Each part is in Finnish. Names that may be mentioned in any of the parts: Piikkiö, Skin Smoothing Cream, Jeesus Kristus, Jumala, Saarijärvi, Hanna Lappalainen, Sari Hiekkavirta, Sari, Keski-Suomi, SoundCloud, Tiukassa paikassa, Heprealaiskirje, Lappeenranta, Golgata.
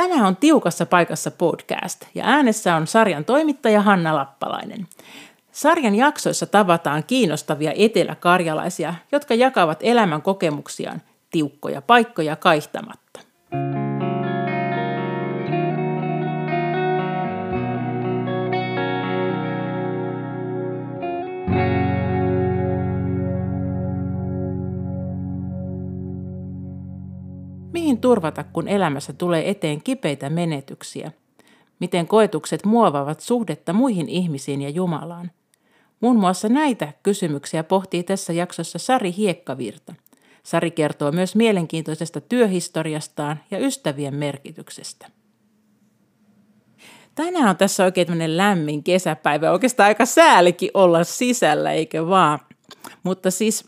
Tänään on Tiukassa paikassa podcast ja äänessä on sarjan toimittaja Hanna Lappalainen. Sarjan jaksoissa tavataan kiinnostavia eteläkarjalaisia, jotka jakavat elämän kokemuksiaan tiukkoja paikkoja kaihtamatta. Mihin turvata, kun elämässä tulee eteen kipeitä menetyksiä? Miten koetukset muovaavat suhdetta muihin ihmisiin ja Jumalaan? Muun muassa näitä kysymyksiä pohtii tässä jaksossa Sari Hiekkavirta. Sari kertoo myös mielenkiintoisesta työhistoriastaan ja ystävien merkityksestä. Tänään on tässä oikein tämmöinen lämmin kesäpäivä. Oikeastaan aika säälikin olla sisällä, eikö vaan? Mutta siis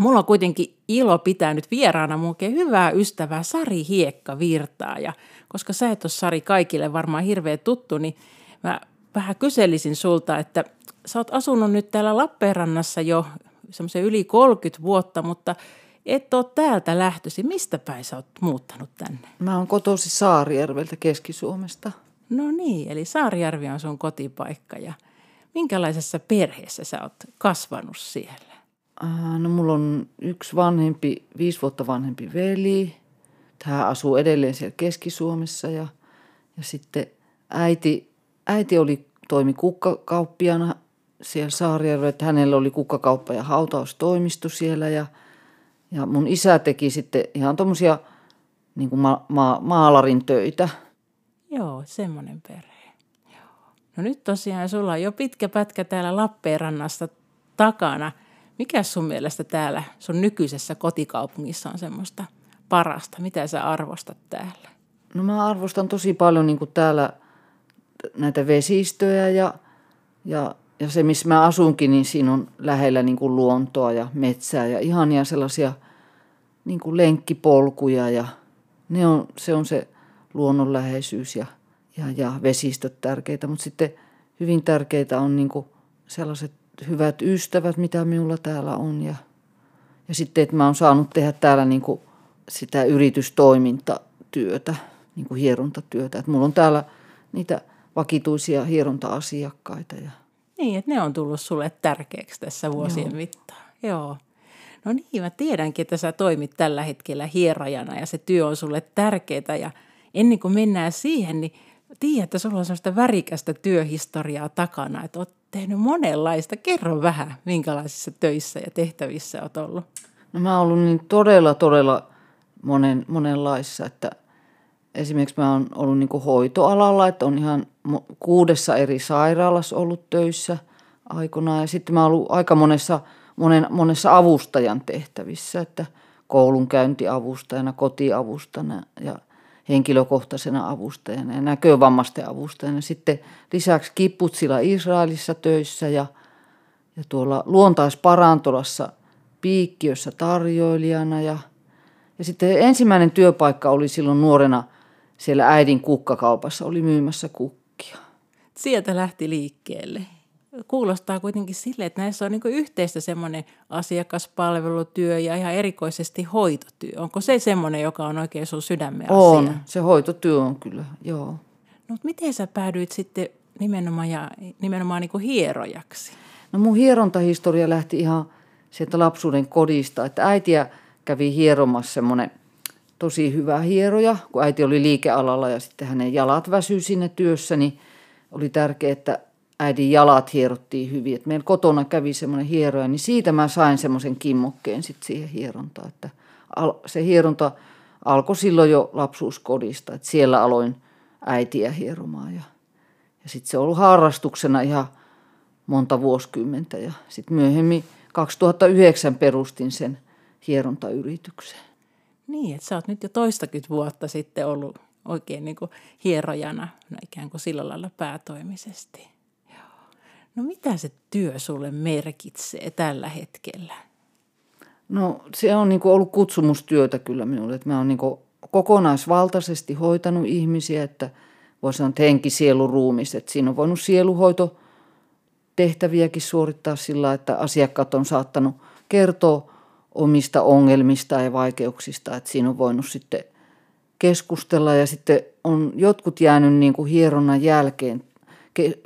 mulla on kuitenkin ilo pitää nyt vieraana mun oikein hyvää ystävää Sari Hiekkavirtaa. Ja koska sä et ole, Sari, kaikille varmaan hirveän tuttu, niin mä vähän kyselisin sulta, että sä oot asunut nyt täällä Lappeenrannassa jo semmoisen yli 30 vuotta, mutta et ole täältä lähtöisin. Mistä päin sä oot muuttanut tänne? Mä oon kotoisin Saarijärveltä, Keski-Suomesta. No niin, eli Saarijärvi on sun kotipaikka. Ja minkälaisessa perheessä sä oot kasvanut siellä? No mulla on yksi vanhempi, 5 vuotta vanhempi veli. Hän asuu edelleen siellä Keski-Suomessa ja sitten äiti toimi kukkakauppiana siellä Saarijärvellä, että hänellä oli kukkakauppa ja hautaustoimisto siellä ja mun isä teki sitten ihan tommosia niin kuin maalarin töitä. Joo, semmoinen perhe. No nyt tosiaan sulla on jo pitkä pätkä täällä Lappeenrannasta takana. Mikä sun mielestä täällä sun nykyisessä kotikaupungissa on semmoista parasta? Mitä sä arvostat täällä? No mä arvostan tosi paljon niin kuin täällä näitä vesistöjä ja se, missä mä asunkin, niin siinä on lähellä niin kuin luontoa ja metsää ja ihania sellaisia niin kuin lenkkipolkuja. Ja se on se luonnonläheisyys ja vesistöt tärkeitä, mutta sitten hyvin tärkeitä on niin kuin sellaiset hyvät ystävät, mitä minulla täällä on. Ja sitten, että mä oon saanut tehdä täällä niin kuin sitä yritystoimintatyötä, niin kuin hierontatyötä. Että mulla on täällä niitä vakituisia hieronta-asiakkaita. Niin, että ne on tullut sulle tärkeäksi tässä vuosien mittaan. Joo. No niin, mä tiedänkin, että sä toimit tällä hetkellä hierojana ja se työ on sulle tärkeää. Ja ennen kuin mennään siihen, niin tiedät, että sulla on sellaista värikästä työhistoriaa takana, että oot tehnyt monenlaista. Kerro vähän, minkälaisissa töissä ja tehtävissä oot ollut. No mä oon ollut niin todella monenlaissa, että esimerkiksi mä oon ollut niin kuin hoitoalalla, että on ihan 6 eri sairaalassa ollut töissä aikoinaan. Ja sitten mä oon ollut aika monessa avustajan tehtävissä, että koulunkäyntiavustajana, kotiavustajana ja henkilökohtaisena avustajana ja näkövammaisten avustajana. Sitten lisäksi Kipputsilla Israelissa töissä ja tuolla luontaisparantolassa Piikkiössä tarjoilijana ja sitten ensimmäinen työpaikka oli silloin nuorena siellä äidin kukkakaupassa, oli myymässä kukkia. Sieltä lähti liikkeelle. Kuulostaa kuitenkin silleen, että näissä on niin kuin yhteistä semmoinen asiakaspalvelutyö ja ihan erikoisesti hoitotyö. Onko se semmoinen, joka on oikein sun sydämen asia? On, se hoitotyö on kyllä, joo. No, mutta miten sä päädyit sitten nimenomaan niin kuin hierojaksi? No mun hierontahistoria lähti ihan sieltä lapsuuden kodista, että äitiä kävi hieromassa semmoinen tosi hyvä hieroja, kun äiti oli liikealalla ja sitten hänen jalat väsyi siinä työssä, niin oli tärkeää, että äidin jalat hierottiin hyvin. Et meillä kotona kävi semmoinen hieroja, niin siitä mä sain semmoisen kimmokkeen sitten siihen hierontaan. Että se hieronta alkoi silloin jo lapsuuskodista, että siellä aloin äitiä hieromaan. Ja sitten se on ollut harrastuksena ihan monta vuosikymmentä ja sitten myöhemmin 2009 perustin sen hierontayritykseen. Niin, että sä oot nyt jo toistakymmentä vuotta sitten ollut oikein niin kuin hierojana, no ikään kuin sillä lailla päätoimisesti. No mitä se työ sulle merkitsee tällä hetkellä? No se on niin kuin ollut kutsumustyötä kyllä minulle, että mä oon niin kuin kokonaisvaltaisesti hoitanut ihmisiä, että voi sanoa, että henki, sielu, ruumis, että siinä on voinut sieluhoitotehtäviäkin suorittaa sillä, että asiakkaat on saattanut kertoa omista ongelmista ja vaikeuksista, että siinä on voinut sitten keskustella ja sitten on jotkut jäänyt niin kuin hieronnan jälkeen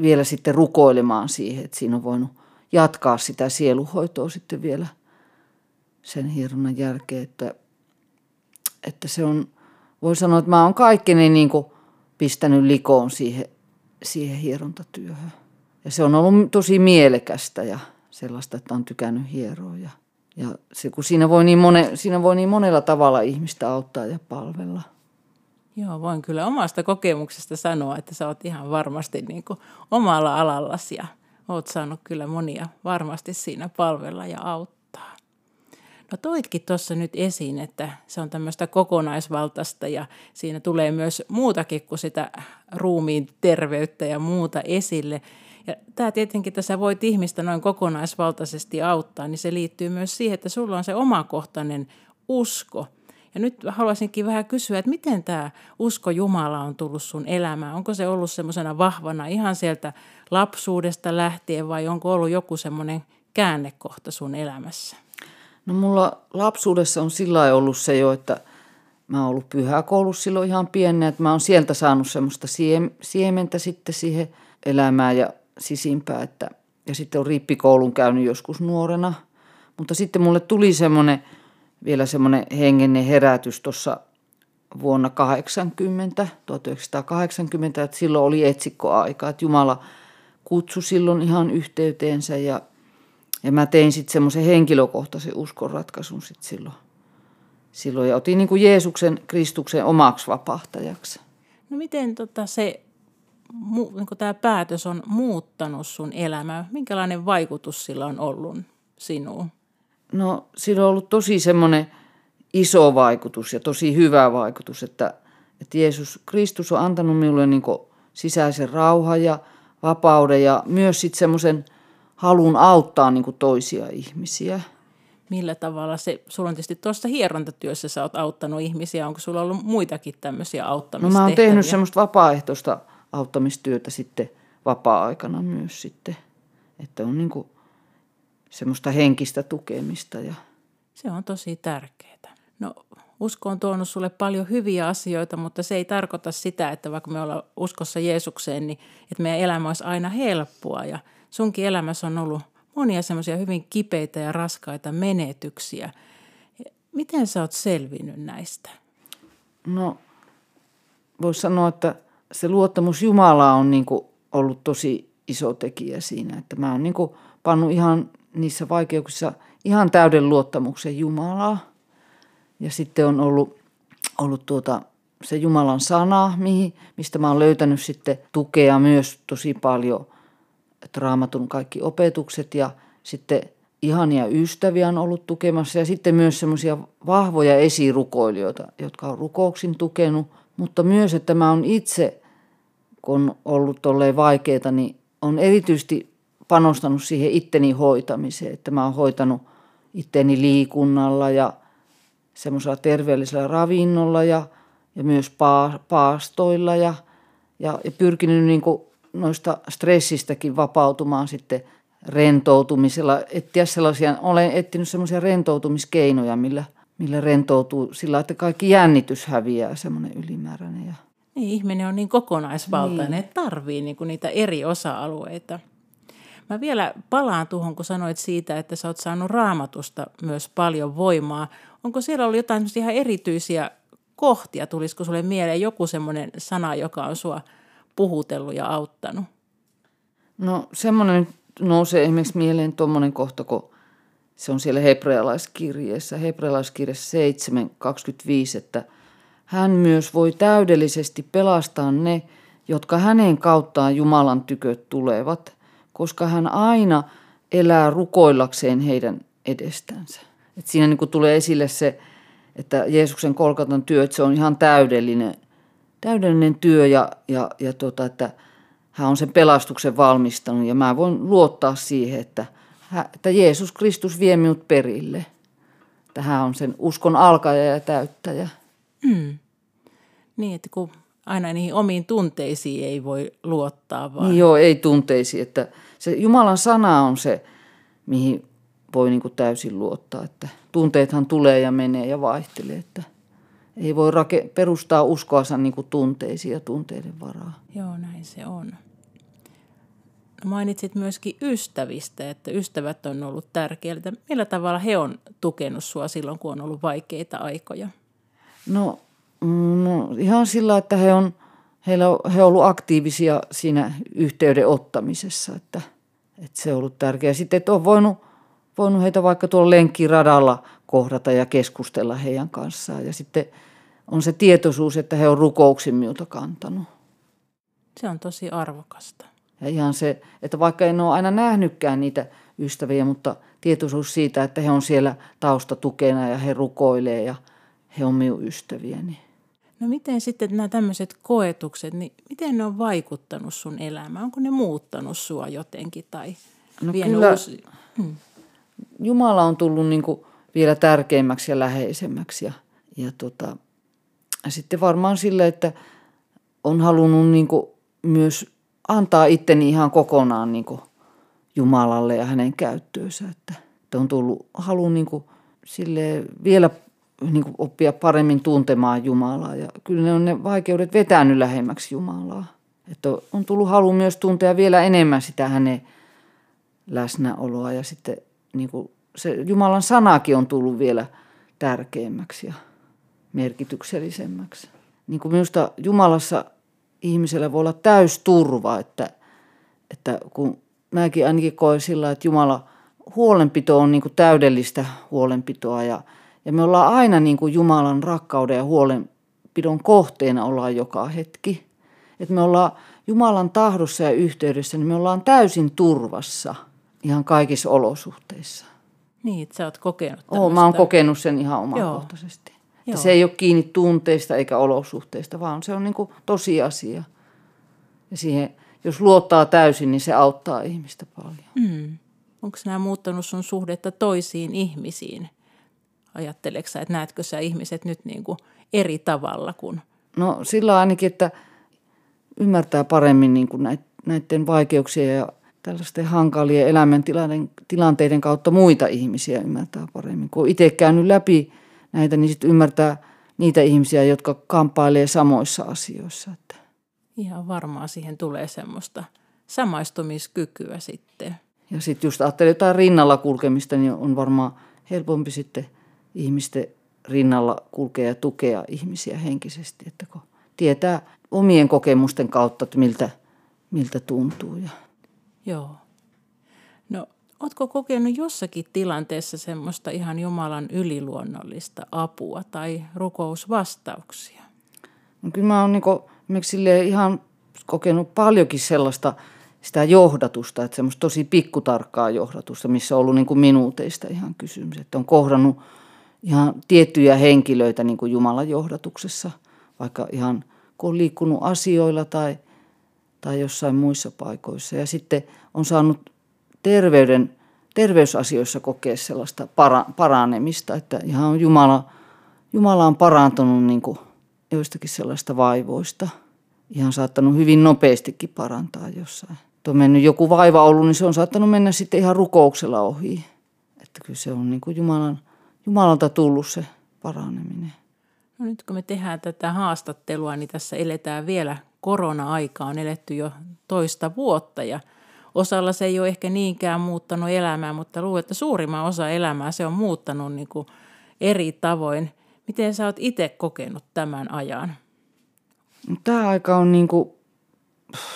vielä sitten rukoilemaan siihen, että siinä on voinut jatkaa sitä sieluhoitoa sitten vielä sen hieronnan jälkeen, että se on, voi sanoa, että mä oon kaikkeni niin kuin pistänyt likoon siihen hierontatyöhön. Ja se on ollut tosi mielekästä ja sellaista, että on tykännyt hieroa. Ja se, kun siinä voi niin monella tavalla ihmistä auttaa ja palvella. Joo, voin kyllä omasta kokemuksesta sanoa, että sä oot ihan varmasti niin kuin omalla alallasi ja oot saanut kyllä monia varmasti siinä palvella ja auttaa. No toitkin tuossa nyt esiin, että se on tämmöistä kokonaisvaltaista ja siinä tulee myös muutakin kuin sitä ruumiin terveyttä ja muuta esille. Ja tämä tietenkin, että sä voit ihmistä noin kokonaisvaltaisesti auttaa, niin se liittyy myös siihen, että sulla on se omakohtainen usko. Ja nyt haluaisinkin vähän kysyä, että miten tämä usko Jumalaa on tullut sun elämään? Onko se ollut semmoisena vahvana ihan sieltä lapsuudesta lähtien vai onko ollut joku semmoinen käännekohta sun elämässä? No mulla lapsuudessa on sillä lailla ollut se jo, että mä oon ollut pyhäkoulussa silloin ihan pienenä, että mä oon sieltä saanut semmoista siementä sitten siihen elämään ja sisimpää. Että, ja sitten on rippikoulun käynyt joskus nuorena, mutta sitten mulle tuli semmoinen... Vielä semmoinen hengellinen herätys tuossa vuonna 1980, että silloin oli etsikkoaika, että Jumala kutsui silloin ihan yhteyteensä ja mä tein sitten semmoisen henkilökohtaisen uskonratkaisun sitten silloin ja otin niin kuin Jeesuksen, Kristuksen omaksi vapahtajaksi. No miten niin kuin tämä päätös on muuttanut sun elämää? Minkälainen vaikutus sillä on ollut sinuun? No sillä on ollut tosi semmoinen iso vaikutus ja tosi hyvä vaikutus, että Jeesus Kristus on antanut minulle niin kuin sisäisen rauhan ja vapauden ja myös sitten semmoisen halun auttaa niin kuin toisia ihmisiä. Millä tavalla se, sulla on tietysti tuossa hierontatyössä sä oot auttanut ihmisiä, onko sulla ollut muitakin tämmöisiä auttamistehtäviä? No mä oon tehnyt semmoista vapaaehtoista auttamistyötä sitten vapaa-aikana myös sitten, että on niin kuin semmoista henkistä tukemista. Se on tosi tärkeää. No usko on tuonut sulle paljon hyviä asioita, mutta se ei tarkoita sitä, että vaikka me ollaan uskossa Jeesukseen, niin että meidän elämä olisi aina helppoa. Ja sunkin elämässä on ollut monia semmoisia hyvin kipeitä ja raskaita menetyksiä. Miten sä oot selvinnyt näistä? No voisi sanoa, että se luottamus Jumalaa on niin kuin ollut tosi iso tekijä siinä, että mä oon niin kuin pannut ihan... Niissä vaikeuksissa ihan täyden luottamuksen Jumalaa. Ja sitten on ollut se Jumalan sana, mistä mä oon löytänyt sitten tukea myös tosi paljon. Raamatun kaikki opetukset ja sitten ihania ystäviä on ollut tukemassa. Ja sitten myös semmoisia vahvoja esirukoilijoita, jotka on rukouksin tukenut. Mutta myös, että mä oon itse, kun on ollut tolleen vaikeita, niin on erityisesti... panostanut siihen itteni hoitamiseen, että mä oon hoitanut itteni liikunnalla ja semmoisella terveellisellä ravinnolla ja myös paastoilla ja pyrkinyt niin kuin noista stressistäkin vapautumaan sitten rentoutumisella. Olen etsinyt semmoisia rentoutumiskeinoja, millä rentoutuu sillä, että kaikki jännitys häviää semmoinen ylimääräinen. Niin, ihminen on niin kokonaisvaltainen, niin. Että tarvii niin kuin niitä eri osa-alueita. Mä vielä palaan tuohon, kun sanoit siitä, että sä oot saanut Raamatusta myös paljon voimaa. Onko siellä ollut jotain ihan erityisiä kohtia? Tulisiko sulle mieleen joku semmoinen sana, joka on sua puhutellut ja auttanut? No semmoinen nousee esimerkiksi mieleen tuommoinen kohta, kun se on siellä Heprealaiskirjeessä. Heprealaiskirje 7:25, että hän myös voi täydellisesti pelastaa ne, jotka hänen kauttaan Jumalan tyköt tulevat, koska hän aina elää rukoillakseen heidän edestänsä. Et siinä niin kuin tulee esille se, että Jeesuksen Golgatan työ, että se on ihan täydellinen työ ja että hän on sen pelastuksen valmistanut. Ja mä voin luottaa siihen, että Jeesus Kristus vie minut perille. Että hän on sen uskon alkaja ja täyttäjä. Niin, että kun... Aina niihin omiin tunteisiin ei voi luottaa vaan. Niin joo, ei tunteisiin. Että se Jumalan sana on se, mihin voi niin kuin täysin luottaa. Että tunteethan tulee ja menee ja vaihtelee. Että Ei voi perustaa uskoansa niin kuin tunteisiin ja tunteiden varaan. Joo, näin se on. No mainitsit myöskin ystävistä, että ystävät on ollut tärkeitä. Millä tavalla he on tukenut sua silloin, kun on ollut vaikeita aikoja? No ihan sillä, että he on ollut aktiivisia siinä yhteyden ottamisessa, että se on ollut tärkeää. Sitten, että on voinut heitä vaikka tuolla lenkkiradalla kohdata ja keskustella heidän kanssaan. Ja sitten on se tietoisuus, että he on rukouksin minulta kantanut. Se on tosi arvokasta. Ja ihan se, että vaikka en ole aina nähnytkään niitä ystäviä, mutta tietoisuus siitä, että he on siellä taustatukena ja he rukoilee ja he on minun ystäviäni. No miten sitten nämä tämmöiset koetukset, niin miten ne on vaikuttanut sun elämään? Onko ne muuttanut sua jotenkin tai vienyt Jumala on tullut niin kuin vielä tärkeimmäksi ja läheisemmäksi ja sitten varmaan sille, että on halunnut niin kuin myös antaa itteni ihan kokonaan niin kuin Jumalalle ja hänen käyttöönsä, että on tullut halu niin kuin sille vielä niin kuin oppia paremmin tuntemaan Jumalaa ja kyllä ne on ne vaikeudet vetänyt lähemmäksi Jumalaa, että on tullut halu myös tuntea vielä enemmän sitä hänen läsnäoloa ja sitten niin kuin se Jumalan sanakin on tullut vielä tärkeämmäksi ja merkityksellisemmäksi. Niin kuin minusta Jumalassa ihmisellä voi olla täysturva, että kun minäkin ainakin koen sillä, että Jumala huolenpito on niin kuin täydellistä huolenpitoa ja me ollaan aina niin kuin Jumalan rakkauden ja huolenpidon kohteena ollaan joka hetki. Että me ollaan Jumalan tahdossa ja yhteydessä, niin me ollaan täysin turvassa ihan kaikissa olosuhteissa. Niin, että sä oot kokenut tämmöistä. Mä oon kokenut sen ihan omakohtaisesti. Joo. Se ei ole kiinni tunteista eikä olosuhteista, vaan se on niin kuin tosiasia. Ja siihen, jos luottaa täysin, niin se auttaa ihmistä paljon. Mm. Onko nämä muuttanut sun suhdetta toisiin ihmisiin? Ajatteleeko sä, että näetkö sä ihmiset nyt niin kuin eri tavalla kuin? No sillä ainakin, että ymmärtää paremmin niin kuin näiden vaikeuksien ja tällaisten hankalien elämäntilanteiden kautta muita ihmisiä ymmärtää paremmin. Kun on itse käynyt läpi näitä, niin sitten ymmärtää niitä ihmisiä, jotka kamppailee samoissa asioissa. Ihan varmaan siihen tulee semmoista samaistumiskykyä sitten. Ja sitten just ajattelee jotain rinnalla kulkemista, niin on varmaan helpompi sitten ihmisten rinnalla kulkea ja tukea ihmisiä henkisesti. Että kun tietää omien kokemusten kautta, että miltä tuntuu ja... Joo. No, ootko kokenut jossakin tilanteessa semmoista ihan Jumalan yliluonnollista apua tai rukousvastauksia? No, kyllä mä oon niin ihan kokenut paljonkin sellaista sitä johdatusta, että semmoista tosi pikkutarkkaa johdatusta, missä on ollut niin kuin minuuteista ihan kysymys. Että on kohdannut ihan tiettyjä henkilöitä niin kuin Jumalan johdatuksessa, vaikka ihan kun on liikkunut asioilla tai jossain muissa paikoissa. Ja sitten on saanut terveysasioissa kokea sellaista paranemista, että ihan Jumala on parantanut niin kuin joistakin sellaista vaivoista. Ihan saattanut hyvin nopeastikin parantaa jossain. Että on mennyt joku vaiva ollut, niin se on saattanut mennä sitten ihan rukouksella ohi. Että kyllä se on niin kuin Jumalalta tullut se paraneminen. No nyt kun me tehdään tätä haastattelua, niin tässä eletään vielä korona-aika, on eletty jo toista vuotta ja osalla se ei ole ehkä niinkään muuttanut elämää, mutta luulen, että suurimman osa elämää se on muuttanut niin kuin eri tavoin. Miten sä oot itse kokenut tämän ajan? Tämä aika on niin kuin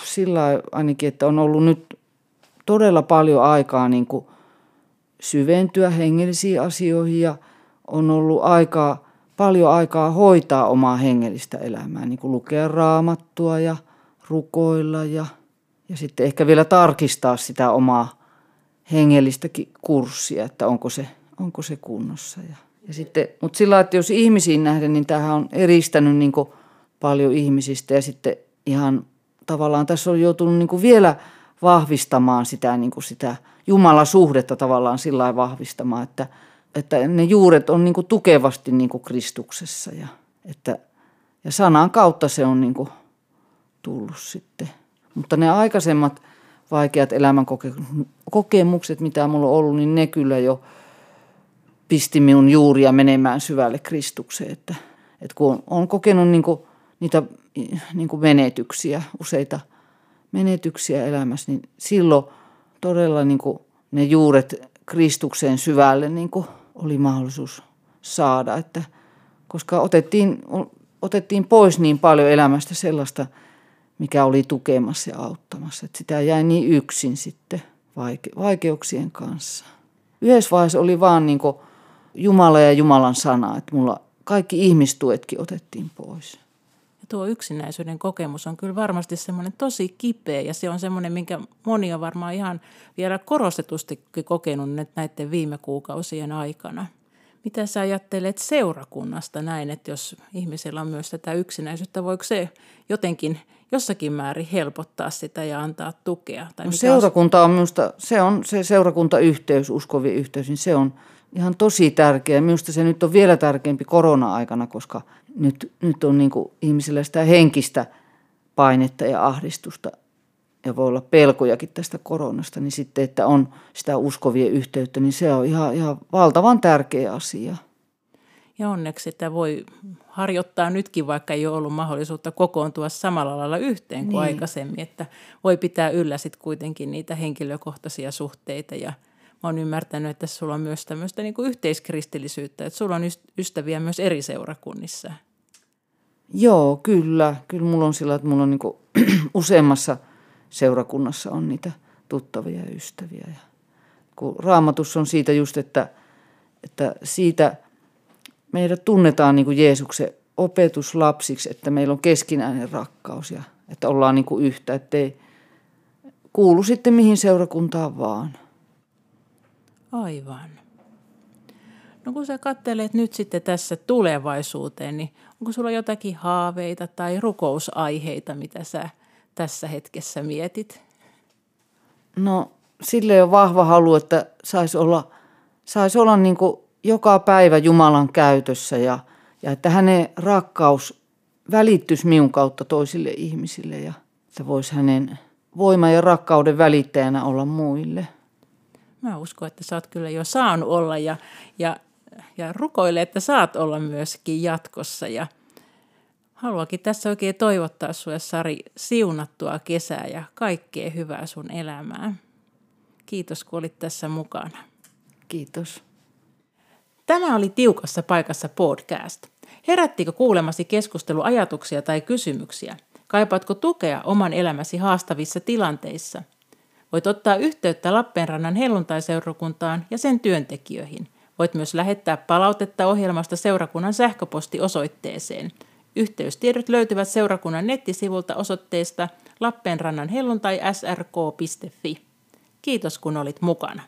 sillä ainakin, että on ollut nyt todella paljon aikaa niin kuin syventyä hengellisiin asioihin ja on ollut paljon aikaa hoitaa omaa hengellistä elämää, niin kuin lukea raamattua ja rukoilla ja sitten ehkä vielä tarkistaa sitä omaa hengellistäkin kurssia, että onko se kunnossa. Ja sitten, mutta sillä lailla, että jos ihmisiin nähden, niin tämähän on eristänyt niin kuin paljon ihmisistä ja sitten ihan tavallaan tässä on joutunut niin kuin vielä vahvistamaan sitä, niin kuin sitä Jumala-suhdetta tavallaan sillä lailla vahvistamaan, että ne juuret on niin kuin tukevasti niin kuin Kristuksessa ja sanan kautta se on niin kuin tullut sitten. Mutta ne aikaisemmat vaikeat elämän kokemukset, mitä mulla on ollut, niin ne kyllä jo pisti minun juuria menemään syvälle Kristukseen. Että Et kun on kokenut niinku niitä niinku menetyksiä, useita menetyksiä elämässä, niin silloin todella niinku ne juuret Kristukseen syvälle niinku oli mahdollisuus saada, että koska otettiin pois niin paljon elämästä sellaista, mikä oli tukemassa ja auttamassa. Että sitä jäi niin yksin sitten vaikeuksien kanssa. Yhdessä vaiheessa oli vaan niin kuin Jumala ja Jumalan sana, että mulla kaikki ihmistuetkin otettiin pois. Ja tuo yksinäisyyden kokemus on kyllä varmasti semmoinen tosi kipeä ja se on semmoinen, minkä moni on varmaan ihan vielä korostetustikin kokenut näiden viime kuukausien aikana. Mitä sä ajattelet seurakunnasta näin, että jos ihmisellä on myös tätä yksinäisyyttä, voiko se jotenkin jossakin määrin helpottaa sitä ja antaa tukea? Tai no seurakunta on minusta, se on se seurakuntayhteys, uskovien yhteys, niin se on ihan tosi tärkeä. Minusta se nyt on vielä tärkeämpi korona-aikana, koska nyt on niin kuin ihmisillä sitä henkistä painetta ja ahdistusta ja voi olla pelkojakin tästä koronasta, niin sitten, että on sitä uskovien yhteyttä, niin se on ihan valtavan tärkeä asia. Ja onneksi sitä voi harjoittaa nytkin, vaikka ei ole ollut mahdollisuutta kokoontua samalla lailla yhteen kuin aikaisemmin, että voi pitää yllä sitten kuitenkin niitä henkilökohtaisia suhteita. Ja mä oon ymmärtänyt, että sulla on myös tämmöistä niin kuin yhteiskristillisyyttä, että sulla on ystäviä myös eri seurakunnissa. Joo, kyllä mulla on sillä, että mulla on niin kuin useammassa seurakunnassa on niitä tuttavia ja ystäviä. Ja kun Raamatussa on siitä just, että siitä meidät tunnetaan niin kuin Jeesuksen opetuslapsiksi, että meillä on keskinäinen rakkaus ja että ollaan niin kuin yhtä, ettei kuulu sitten mihin seurakuntaan vaan. Aivan. No kun sä katselet nyt sitten tässä tulevaisuuteen, niin onko sulla jotakin haaveita tai rukousaiheita, mitä sä tässä hetkessä mietit? No sille on vahva halu, että saisi olla niin kuin joka päivä Jumalan käytössä ja että hänen rakkaus välittyisi minun kautta toisille ihmisille ja että voisi hänen voima ja rakkauden välittäjänä olla muille. Mä uskon, että sä oot kyllä jo saanut olla ja rukoile, että saat olla myöskin jatkossa ja haluankin tässä oikein toivottaa sulle, Sari, siunattua kesää ja kaikkea hyvää sun elämään. Kiitos, kun olit tässä mukana. Kiitos. Tämä oli Tiukassa paikassa podcast. Herättikö kuulemasi keskusteluajatuksia tai kysymyksiä? Kaipaatko tukea oman elämäsi haastavissa tilanteissa? Voit ottaa yhteyttä Lappeenrannan helluntaiseurakuntaan ja sen työntekijöihin. Voit myös lähettää palautetta ohjelmasta seurakunnan sähköpostiosoitteeseen. Yhteystiedot löytyvät seurakunnan nettisivulta osoitteesta lappeenrannanhelluntai.srk.fi. Kiitos kun olit mukana.